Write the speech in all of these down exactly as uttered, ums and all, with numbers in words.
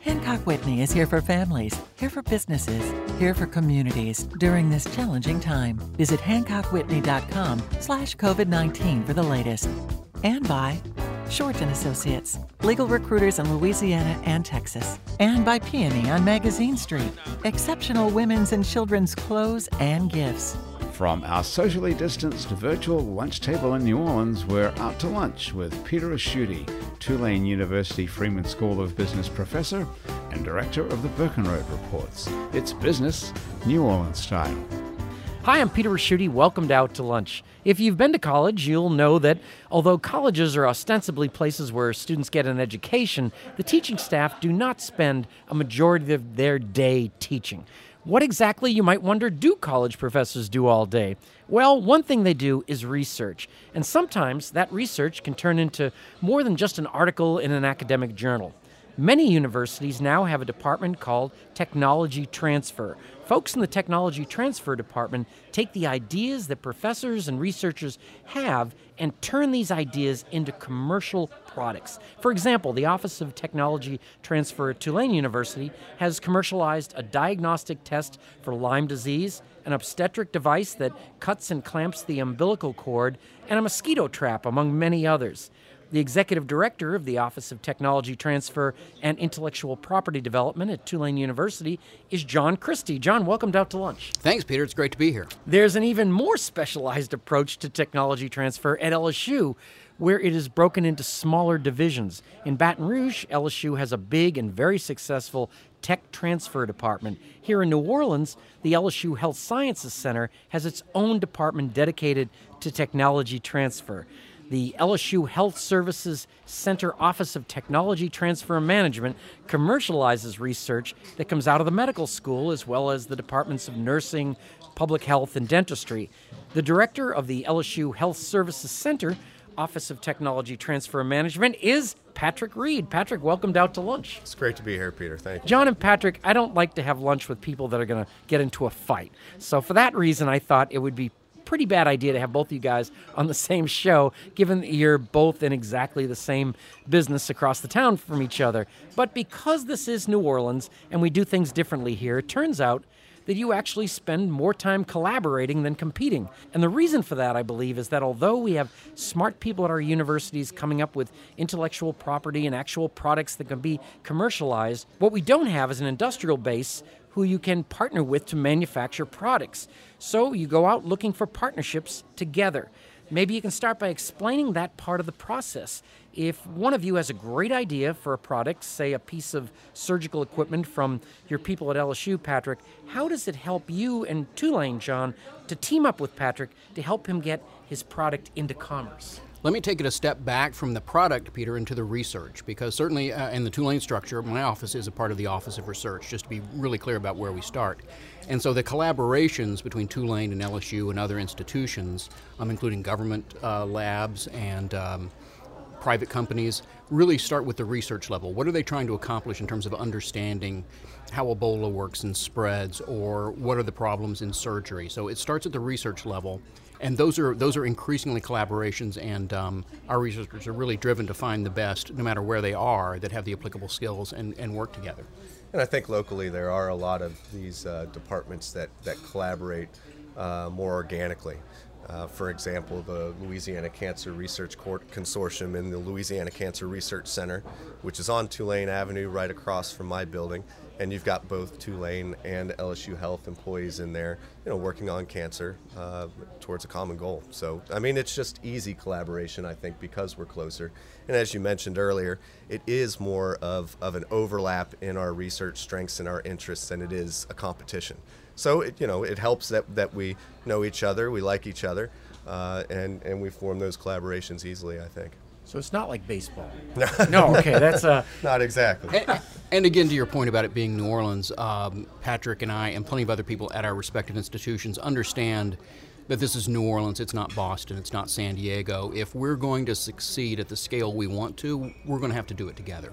Hancock Whitney is here for families, here for businesses, here for communities during this challenging time. Visit hancock whitney dot com slash covid nineteen for the latest. And by Shorten Associates, legal recruiters in Louisiana and Texas. And by Peony on Magazine Street, exceptional women's and children's clothes and gifts. From our socially distanced virtual lunch table in New Orleans, we're out to lunch with Peter Rusciutti, Tulane University Freeman School of Business professor and director of the Birkenrode Reports. It's business, New Orleans style. Hi, I'm Peter Rusciutti. Welcome to Out to Lunch. If you've been to college, you'll know that although colleges are ostensibly places where students get an education, the teaching staff do not spend a majority of their day teaching. What exactly, you might wonder, do college professors do all day? Well, one thing they do is research. And sometimes that research can turn into more than just an article in an academic journal. Many universities now have a department called technology transfer. Folks in the technology transfer department take the ideas that professors and researchers have and turn these ideas into commercial products. For example, the Office of Technology Transfer at Tulane University has commercialized a diagnostic test for Lyme disease, an obstetric device that cuts and clamps the umbilical cord, and a mosquito trap, among many others. The executive director of the Office of Technology Transfer and Intellectual Property Development at Tulane University is John Christie. John, welcome to Out to Lunch. Thanks, Peter. It's great to be here. There's an even more specialized approach to technology transfer at L S U, where it is broken into smaller divisions. In Baton Rouge, L S U has a big and very successful tech transfer department. Here in New Orleans, the L S U Health Sciences Center has its own department dedicated to technology transfer. The L S U Health Services Center Office of Technology Transfer Management commercializes research that comes out of the medical school as well as the departments of nursing, public health, and dentistry. The director of the L S U Health Services Center Office of Technology Transfer Management is Patrick Reed. Patrick, welcome to Out to Lunch. It's great to be here, Peter. Thank you. John and Patrick, I don't like to have lunch with people that are going to get into a fight. So for that reason, I thought it would be pretty bad idea to have both of you guys on the same show, given that you're both in exactly the same business across the town from each other. But because this is New Orleans and we do things differently here, it turns out that you actually spend more time collaborating than competing. And the reason for that, I believe, is that although we have smart people at our universities coming up with intellectual property and actual products that can be commercialized, what we don't have is an industrial base who you can partner with to manufacture products. So you go out looking for partnerships together. Maybe you can start by explaining that part of the process. If one of you has a great idea for a product, say a piece of surgical equipment from your people at L S U, Patrick, how does it help you and Tulane, John, to team up with Patrick to help him get his product into commerce? Let me take it a step back from the product, Peter, into the research, because certainly uh, in the Tulane structure, my office is a part of the Office of Research, just to be really clear about where we start. And so the collaborations between Tulane and L S U and other institutions, um, including government uh, labs and um, private companies, really start with the research level. What are they trying to accomplish in terms of understanding how Ebola works and spreads, or what are the problems in surgery? So it starts at the research level. And those are those are increasingly collaborations, and um, our researchers are really driven to find the best, no matter where they are, that have the applicable skills and, and work together. And I think locally there are a lot of these uh, departments that, that collaborate uh, more organically. Uh, for example, the Louisiana Cancer Research Consortium and the Louisiana Cancer Research Center, which is on Tulane Avenue right across from my building. And you've got both Tulane and L S U Health employees in there, you know, working on cancer uh, towards a common goal. So, I mean, it's just easy collaboration, I think, because we're closer. And as you mentioned earlier, it is more of, of an overlap in our research strengths and our interests than it is a competition. So, it, you know, it helps that, that we know each other, we like each other, uh, and, and we form those collaborations easily, I think. So it's not like baseball. No, okay, that's... Uh... Not exactly. And, and again, to your point about it being New Orleans, um, Patrick and I and plenty of other people at our respective institutions understand that this is New Orleans, it's not Boston, it's not San Diego. If we're going to succeed at the scale we want to, we're going to have to do it together.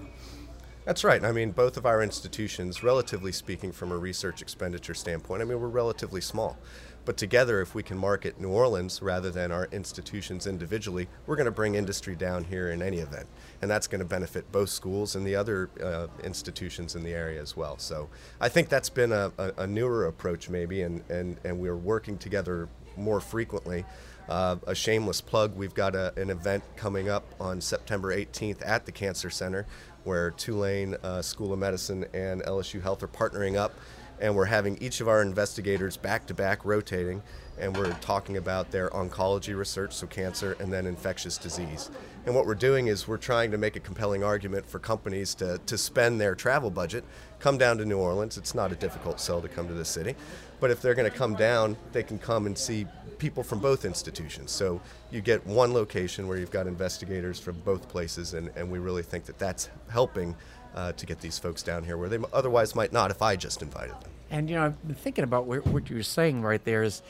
That's right. I mean, both of our institutions, relatively speaking from a research expenditure standpoint, I mean, we're relatively small. But together, if we can market New Orleans rather than our institutions individually, we're going to bring industry down here in any event. And that's going to benefit both schools and the other uh, institutions in the area as well. So I think that's been a, a, a newer approach maybe, and, and, and we're working together more frequently. Uh, a shameless plug, we've got a, an event coming up on September eighteenth at the Cancer Center, where Tulane uh, School of Medicine and L S U Health are partnering up, and we're having each of our investigators back-to-back rotating, and we're talking about their oncology research, so cancer, and then infectious disease. And what we're doing is we're trying to make a compelling argument for companies to, to spend their travel budget, come down to New Orleans. It's not a difficult sell to come to the city, but if they're going to come down, they can come and see people from both institutions. So you get one location where you've got investigators from both places, and, and we really think that that's helping uh, to get these folks down here where they otherwise might not if I just invited them. And, you know, I've been thinking about what you're saying right there is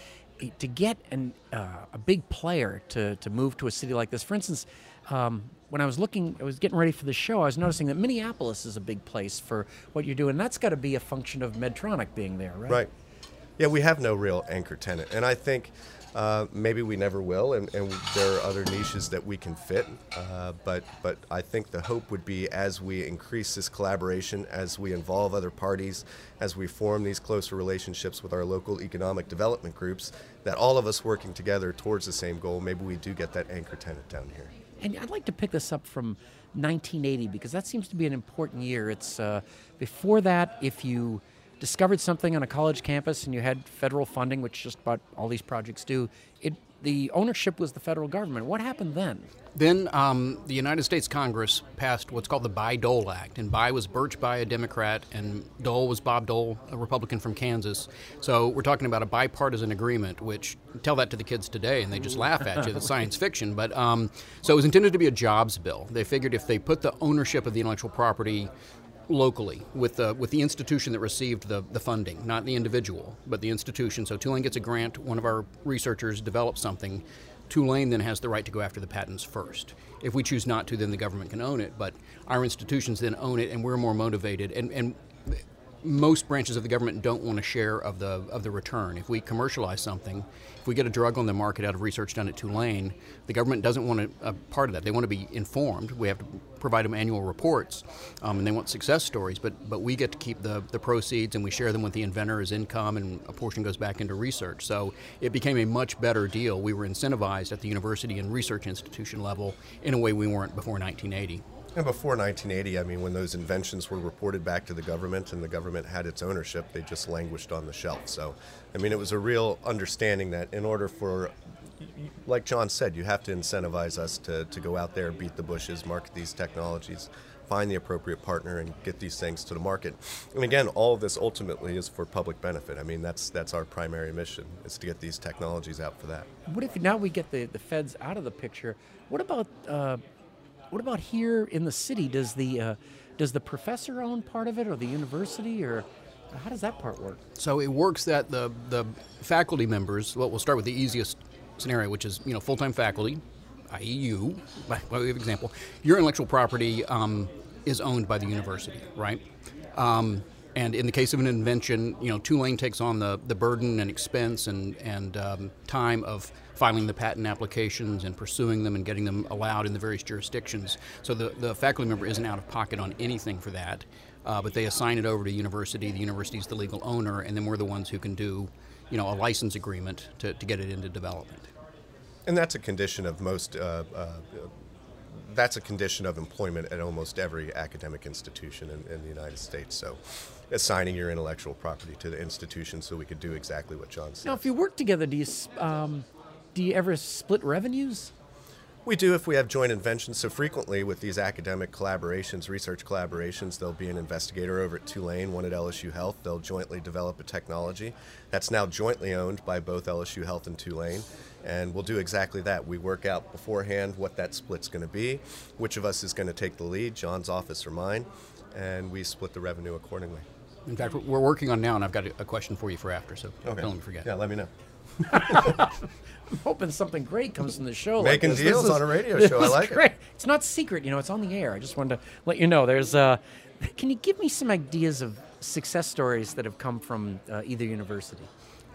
to get an, uh, a big player to, to move to a city like this. For instance, um, when I was looking, I was getting ready for the show, I was noticing that Minneapolis is a big place for what you're doing. That's got to be a function of Medtronic being there, right? Right. Yeah, we have no real anchor tenant. And I think Uh, maybe we never will, and, and there are other niches that we can fit, uh, but, but I think the hope would be as we increase this collaboration, as we involve other parties, as we form these closer relationships with our local economic development groups, that all of us working together towards the same goal, maybe we do get that anchor tenant down here. And I'd like to pick this up from nineteen eighty, because that seems to be an important year. It's uh, before that, if you discovered something on a college campus and you had federal funding, which just about all these projects do, it, the ownership was the federal government. What happened then? Then um, the United States Congress passed what's called the Bayh-Dole Act, and Bayh was Birch Bayh, a Democrat, and Dole was Bob Dole, a Republican from Kansas. So we're talking about a bipartisan agreement, which, tell that to the kids today and they just laugh at you, that's science fiction. But um, so it was intended to be a jobs bill. They figured if they put the ownership of the intellectual property locally, with the with the institution that received the, the funding, not the individual, but the institution. So Tulane gets a grant, one of our researchers develops something, Tulane then has the right to go after the patents first. If we choose not to, then the government can own it, but our institutions then own it, and we're more motivated. And, and most branches of the government don't want a share of the of the return. If we commercialize something, if we get a drug on the market out of research done at Tulane, the government doesn't want a, a part of that. They want to be informed. We have to provide them annual reports, um, and they want success stories, but but we get to keep the, the proceeds, and we share them with the inventor as income, and a portion goes back into research. So it became a much better deal. We were incentivized at the university and research institution level in a way we weren't before nineteen eighty. And before nineteen eighty, I mean, when those inventions were reported back to the government and the government had its ownership, they just languished on the shelf. So, I mean, it was a real understanding that in order for, like John said, you have to incentivize us to, to go out there, beat the bushes, market these technologies, find the appropriate partner, and get these things to the market. And again, all of this ultimately is for public benefit. I mean, that's that's our primary mission, is to get these technologies out for that. What if now we get the, the feds out of the picture? What about... Uh What about here in the city? Does the uh, does the professor own part of it, or the university, or how does that part work? So it works that the the faculty members. Well, we'll start with the easiest scenario, which is, you know, full-time faculty, that is you, by way of example. Your intellectual property um, is owned by the university, right? Um, And in the case of an invention, you know, Tulane takes on the, the burden and expense and, and um, time of filing the patent applications and pursuing them and getting them allowed in the various jurisdictions. So the, the faculty member isn't out of pocket on anything for that, uh, but they assign it over to university. The university is the legal owner, and then we're the ones who can do, you know, a license agreement to, to get it into development. And that's a condition of most... Uh, uh, that's a condition of employment at almost every academic institution in, in the United States. So assigning your intellectual property to the institution so we could do exactly what John said. Now, if you work together, do you, um, do you ever split revenues? We do if we have joint inventions. So frequently with these academic collaborations, research collaborations, there'll be an investigator over at Tulane, one at L S U Health. They'll jointly develop a technology that's now jointly owned by both L S U Health and Tulane. And we'll do exactly that. We work out beforehand what that split's going to be, which of us is going to take the lead, John's office or mine, and we split the revenue accordingly. In fact, we're working on now, and I've got a question for you for after, so okay. Don't let me forget. Yeah, let me know. I'm hoping something great comes from the show. Making like this. deals this is, on a radio show. I like great. it. It's not secret, you know. It's on the air. I just wanted to let you know. There's. Uh, can you give me some ideas of success stories that have come from uh, either university?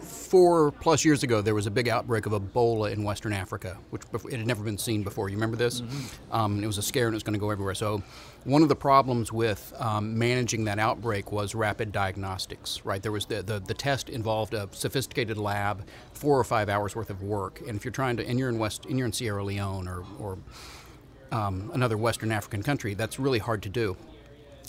Four plus years ago, there was a big outbreak of Ebola in Western Africa, which it had never been seen before. You remember this? Mm-hmm. Um, it was a scare, and it was going to go everywhere. So one of the problems with um, managing that outbreak was rapid diagnostics, right? There was the, the, the test involved a sophisticated lab, four or five hours worth of work. And if you're trying to, and you're in, West, and you're in Sierra Leone or, or um, another Western African country, that's really hard to do.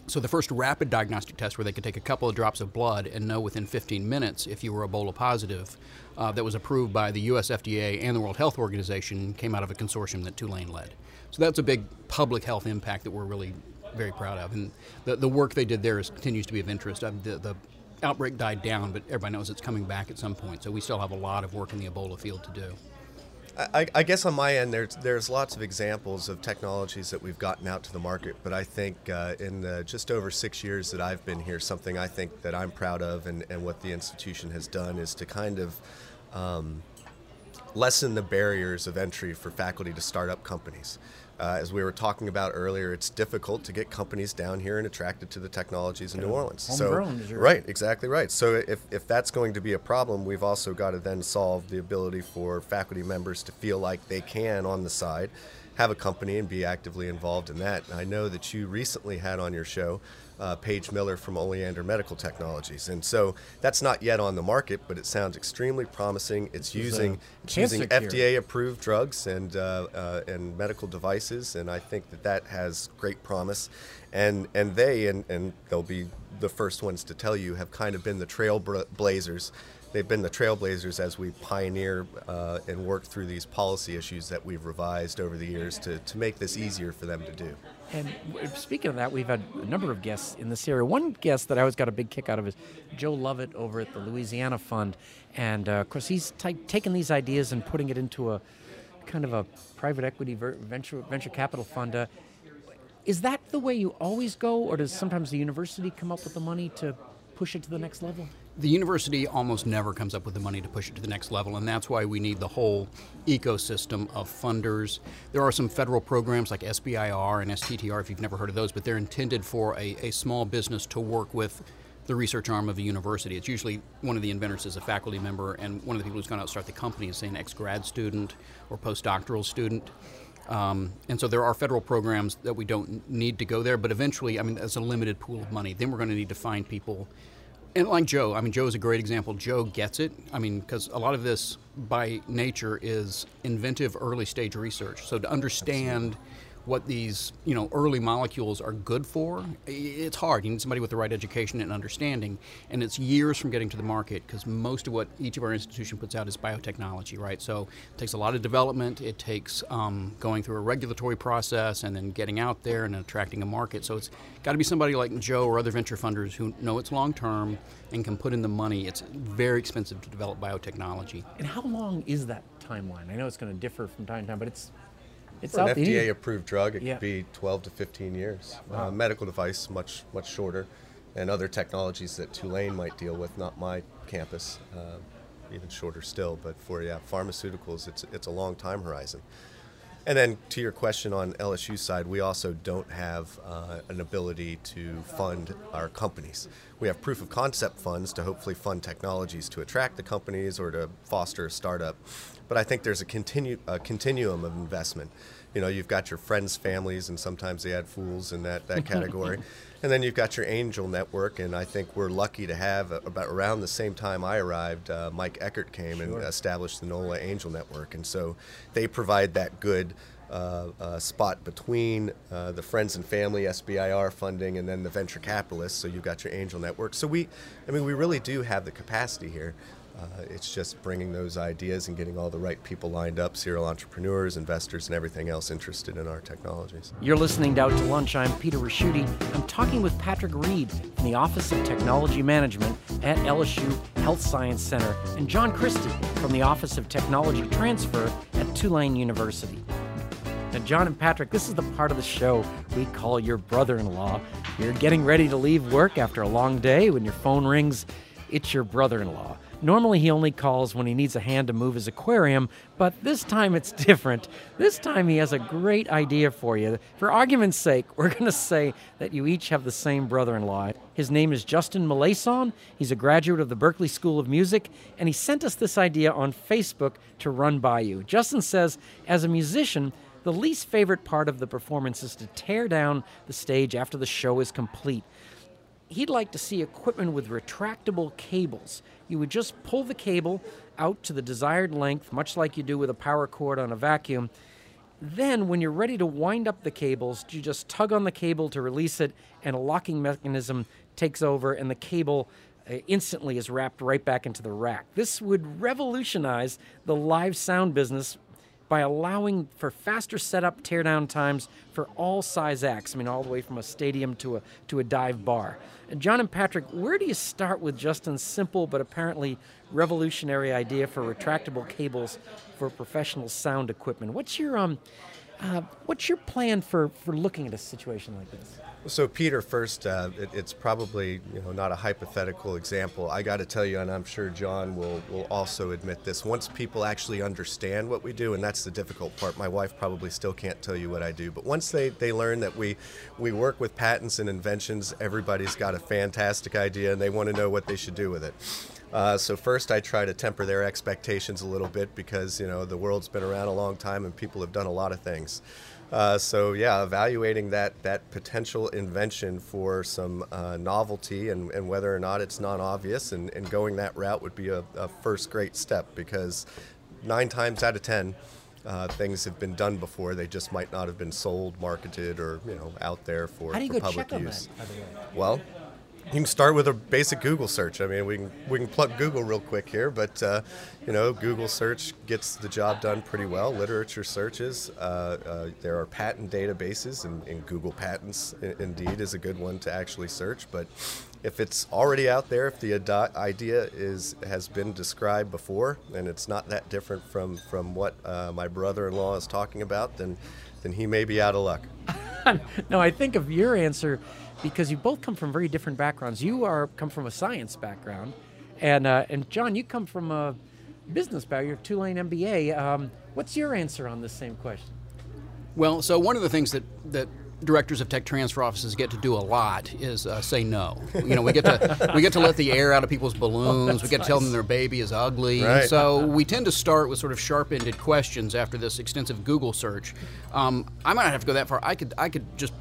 So the first rapid diagnostic test where they could take a couple of drops of blood and know within fifteen minutes if you were Ebola positive, uh, that was approved by the U S F D A and the World Health Organization, came out of a consortium that Tulane led. So that's a big public health impact that we're really very proud of. And the, the work they did there is, continues to be of interest. I, the, the outbreak died down, but everybody knows it's coming back at some point. So we still have a lot of work in the Ebola field to do. I, I guess on my end, there's there's lots of examples of technologies that we've gotten out to the market, but I think uh, in the just over six years that I've been here, something I think that I'm proud of and, and what the institution has done is to kind of um, lessen the barriers of entry for faculty to start up companies. Uh, as we were talking about earlier, it's difficult to get companies down here and attracted to the technologies in yeah. New Orleans. So, right, exactly right. So if, if that's going to be a problem, we've also got to then solve the ability for faculty members to feel like they can, on the side, have a company and be actively involved in that. And I know that you recently had on your show uh, Paige Miller from Oleander Medical Technologies. And so that's not yet on the market, but it sounds extremely promising. It's using, it's using F D A-approved drugs and, uh, uh, and medical devices, and I think that that has great promise. And, and they, and, and they'll be the first ones to tell you, have kind of been the trailblazers. They've been the trailblazers as we pioneer uh, and work through these policy issues that we've revised over the years to, to make this easier for them to do. And speaking of that, we've had a number of guests in this area. One guest that I always got a big kick out of is Joe Lovett over at the Louisiana Fund. And, uh, of course, he's t- taken these ideas and putting it into a kind of a private equity ver- venture, venture capital fund. Uh, is that the way you always go, or does sometimes the university come up with the money to push it to the next level? The university almost never comes up with the money to push it to the next level, and that's why we need the whole ecosystem of funders. There are some federal programs like S B I R and S T T R, if you've never heard of those, but they're intended for a, a small business to work with the research arm of a university. It's usually one of the inventors is a faculty member, and one of the people who's gone out and start the company is, say, an ex-grad student or postdoctoral student. Um, and so there are federal programs that we don't need to go there, but eventually, I mean, that's a limited pool of money. Then we're going to need to find people. And like Joe, I mean, Joe is a great example. Joe gets it. I mean, because a lot of this by nature is inventive early stage research. So to understand Absolutely. what these, you know, early molecules are good for, it's hard. You need somebody with the right education and understanding. And it's years from getting to the market because most of what each of our institution puts out is biotechnology, right? So it takes a lot of development. It takes um, going through a regulatory process and then getting out there and attracting a market. So it's got to be somebody like Joe or other venture funders who know it's long-term and can put in the money. It's very expensive to develop biotechnology. And how long is that timeline? I know it's going to differ from time to time, but it's It's For an F D A-approved drug, it yeah. could be twelve to fifteen years. Wow. Uh, medical device, much much shorter, and other technologies that Tulane might deal with, not my campus, uh, even shorter still. But for yeah, pharmaceuticals, it's it's a long time horizon. And then to your question on L S U side, we also don't have uh, an ability to fund our companies. We have proof of concept funds to hopefully fund technologies to attract the companies or to foster a startup. But I think there's a, continu- a continuum of investment. You know, you've got your friends, families, and sometimes they add fools in that, that category. And then you've got your angel network, and I think we're lucky to have, about around the same time I arrived, uh, Mike Eckert came sure. and established the NOLA Angel Network. And so they provide that good uh, uh, spot between uh, the friends and family, S B I R funding, and then the venture capitalists, so you've got your angel network. So we, I mean, we really do have the capacity here. Uh, it's just bringing those ideas and getting all the right people lined up, serial entrepreneurs, investors, and everything else interested in our technologies. You're listening to Out to Lunch. I'm Peter Rusciutti. I'm talking with Patrick Reed from the Office of Technology Management at L S U Health Sciences Center and John Christie from the Office of Technology Transfer at Tulane University. Now, John and Patrick, this is the part of the show we call your brother-in-law. You're getting ready to leave work after a long day. When your phone rings, it's your brother-in-law. Normally he only calls when he needs a hand to move his aquarium, but this time it's different. This time he has a great idea for you. For argument's sake, we're going to say that you each have the same brother-in-law. His name is Justin Maleson. He's a graduate of the Berklee School of Music, and he sent us this idea on Facebook to run by you. Justin says, as a musician, the least favorite part of the performance is to tear down the stage after the show is complete. He'd like to see equipment with retractable cables. You would just pull the cable out to the desired length, much like you do with a power cord on a vacuum. Then, when you're ready to wind up the cables, you just tug on the cable to release it, and a locking mechanism takes over, and the cable uh, instantly is wrapped right back into the rack. This would revolutionize the live sound business by allowing for faster setup, teardown times for all size acts. I mean, all the way from a stadium to a to a dive bar. And John and Patrick, where do you start with Justin's simple but apparently revolutionary idea for retractable cables for professional sound equipment? What's your um, uh, what's your plan for for looking at a situation like this? So, Peter, first, uh, it, it's probably you know not a hypothetical example. I got to tell you, and I'm sure John will, will also admit this, once people actually understand what we do, and that's the difficult part. My wife probably still can't tell you what I do, but once they, they learn that we, we work with patents and inventions, everybody's got a fantastic idea, and they want to know what they should do with it. Uh, so first, I try to temper their expectations a little bit because you know the world's been around a long time and people have done a lot of things. Uh, so yeah, evaluating that that potential invention for some uh, novelty and, and whether or not it's not obvious and, and going that route would be a, a first great step because nine times out of ten, uh, things have been done before. They just might not have been sold, marketed, or you know out there for, How do you for go public check use. On that? Well. You can start with a basic Google search. I mean, we can we can plug Google real quick here, but uh, you know, Google search gets the job done pretty well. Literature searches. Uh, uh, there are patent databases, and, and Google Patents indeed is a good one to actually search. But if it's already out there, if the ad- idea is has been described before, and it's not that different from from what uh, my brother-in-law is talking about, then then he may be out of luck. No, I think of your answer. Because you both come from very different backgrounds. You are come from a science background, and uh, and John, you come from a business background. You're Tulane M B A. Um, what's your answer on this same question? Well, so one of the things that that directors of tech transfer offices get to do a lot is uh, say no. You know, we get to we get to let the air out of people's balloons. Oh, we get to nice. Tell them their baby is ugly. Right. And so we tend to start with sort of sharp-ended questions after this extensive Google search. Um, I might not have to go that far. I could I could just.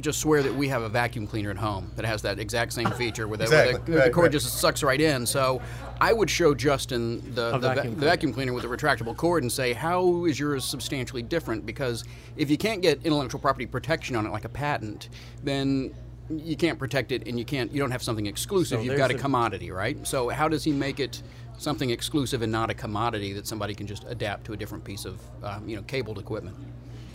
Just swear that we have a vacuum cleaner at home that has that exact same feature where the, exactly. where the, where the right, cord right. just sucks right in. So I would show Justin the, the, vacuum, va- cleaner. the vacuum cleaner with a retractable cord and say, how is yours substantially different? Because if you can't get intellectual property protection on it like a patent, then you can't protect it and you can't. You don't have something exclusive. So You've got a, a commodity, right? So how does he make it something exclusive and not a commodity that somebody can just adapt to a different piece of um, you know, cabled equipment?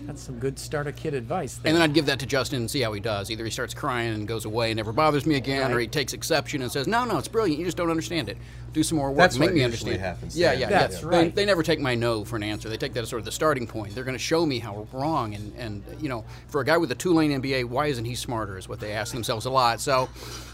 That's some good starter kid advice there. And then I'd give that to Justin and see how he does. Either he starts crying and goes away and never bothers me again, right. or he takes exception and says, no, no, it's brilliant. You just don't understand it. Do some more work. That's Make what me usually understand. Happens. Yeah, yeah, yeah. That's yeah. right. They, they never take my no for an answer. They take that as sort of the starting point. They're going to show me how wrong. And, and, you know, for a guy with a Tulane M B A, why isn't he smarter is what they ask themselves a lot. So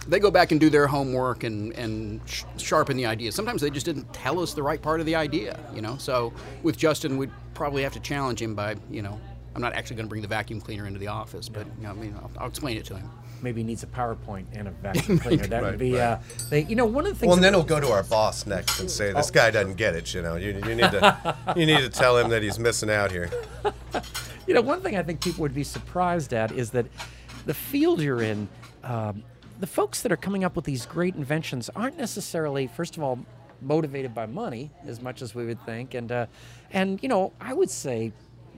they go back and do their homework and, and sh- sharpen the idea. Sometimes they just didn't tell us the right part of the idea, you know. So with Justin, we'd probably have to challenge him by, you know, I'm not actually going to bring the vacuum cleaner into the office, but you know, I mean, I'll, I'll explain it to him. Maybe he needs a PowerPoint and a vacuum cleaner. That right, would be, right. uh, they, you know, one of the things. Well, and then he'll go to our boss next and say, "This oh, guy sure. doesn't get it." You know, you, you need to, you need to tell him that he's missing out here. You know, one thing I think people would be surprised at is that the field you're in, um, the folks that are coming up with these great inventions aren't necessarily, first of all, motivated by money as much as we would think, and uh, and you know, I would say.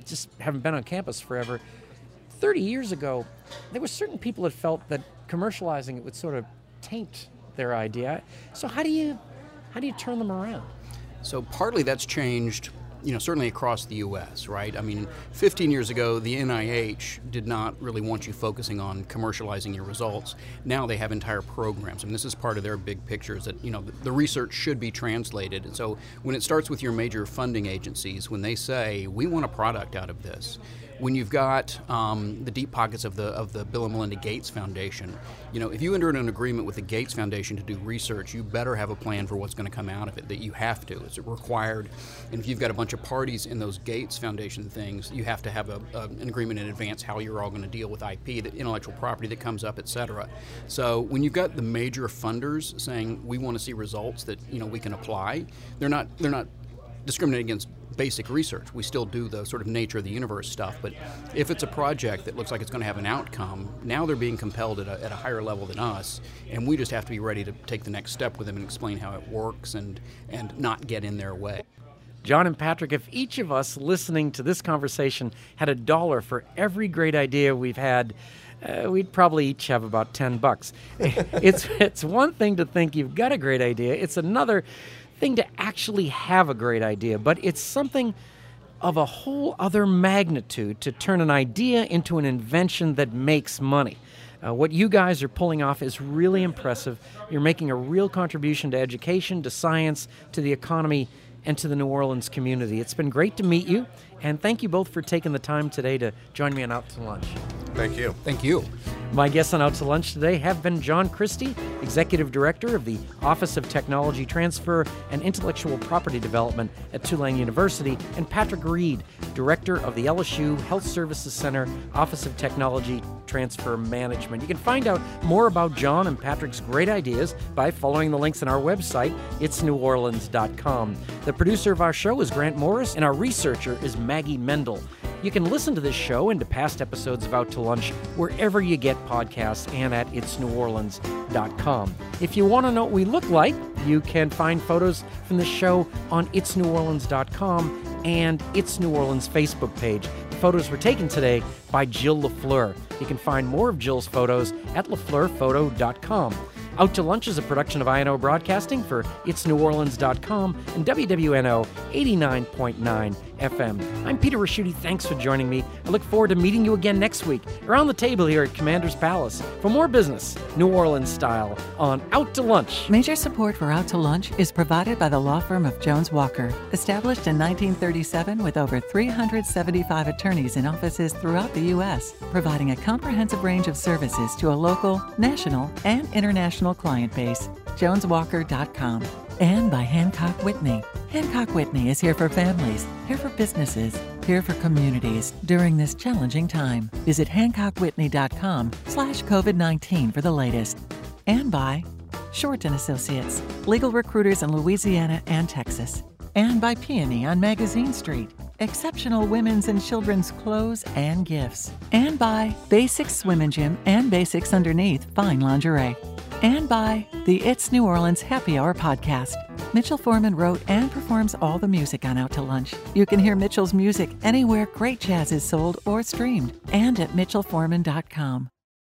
Just haven't been on campus forever. thirty years ago, there were certain people that felt that commercializing it would sort of taint their idea. So how do you how do you turn them around? So partly that's changed, you know, certainly across the U S, right? I mean, fifteen years ago, the N I H did not really want you focusing on commercializing your results. Now they have entire programs. I mean, this is part of their big picture is that, you know, the, the research should be translated. And so when it starts with your major funding agencies, when they say, we want a product out of this, when you've got um, the deep pockets of the of the Bill and Melinda Gates Foundation, you know, if you enter into an agreement with the Gates Foundation to do research, you better have a plan for what's going to come out of it, that you have to. It's required. And if you've got a bunch of parties in those Gates Foundation things, you have to have a, a, an agreement in advance how you're all going to deal with I P, the intellectual property that comes up, et cetera. So when you've got the major funders saying, we want to see results that, you know, we can apply, they're not, they're not discriminating against basic research. We still do the sort of nature of the universe stuff, but if it's a project that looks like it's going to have an outcome, now they're being compelled at a, at a higher level than us, and we just have to be ready to take the next step with them and explain how it works and, and not get in their way. John and Patrick, if each of us listening to this conversation had a dollar for every great idea we've had, uh, we'd probably each have about ten bucks. It's, it's one thing to think you've got a great idea. It's another thing to actually have a great idea, but it's something of a whole other magnitude to turn an idea into an invention that makes money. Uh, what you guys are pulling off is really impressive. You're making a real contribution to education, to science, to the economy, and to the New Orleans community. It's been great to meet you, and thank you both for taking the time today to join me on Out to Lunch. Thank you. Thank you. My guests on Out to Lunch today have been John Christie, Executive Director of the Office of Technology Transfer and Intellectual Property Development at Tulane University, and Patrick Reed, Director of the L S U Health Sciences Center Office of Technology Transfer Management. You can find out more about John and Patrick's great ideas by following the links on our website, its new orleans dot com. The producer of our show is Grant Morris, and our researcher is Maggie Mendel. You can listen to this show and to past episodes of Out to Lunch wherever you get podcasts and at its new orleans dot com. If you want to know what we look like, you can find photos from the show on its new orleans dot com and It's New Orleans Facebook page. The photos were taken today by Jill LaFleur. You can find more of Jill's photos at lafleur photo dot com. Out to Lunch is a production of I N O Broadcasting for its new orleans dot com and W W N O eighty-nine point nine F M. I'm Peter Rusciutti. Thanks for joining me. I look forward to meeting you again next week around the table here at Commander's Palace for more business, New Orleans style, on Out to Lunch. Major support for Out to Lunch is provided by the law firm of Jones Walker, established in nineteen thirty-seven with over three hundred seventy-five attorneys in offices throughout the U S, providing a comprehensive range of services to a local, national, and international client base. jones walker dot com. And by Hancock Whitney. Hancock Whitney is here for families, here for businesses, here for communities during this challenging time. Visit hancock whitney dot com slash covid nineteen for the latest. And by Shorten Associates, legal recruiters in Louisiana and Texas. And by Peony on Magazine Street, exceptional women's and children's clothes and gifts. And by Basics Swim and Gym and Basics Underneath Fine Lingerie. And by the It's New Orleans Happy Hour podcast. Mitchell Foreman wrote and performs all the music on Out to Lunch. You can hear Mitchell's music anywhere great jazz is sold or streamed and at mitchell foreman dot com.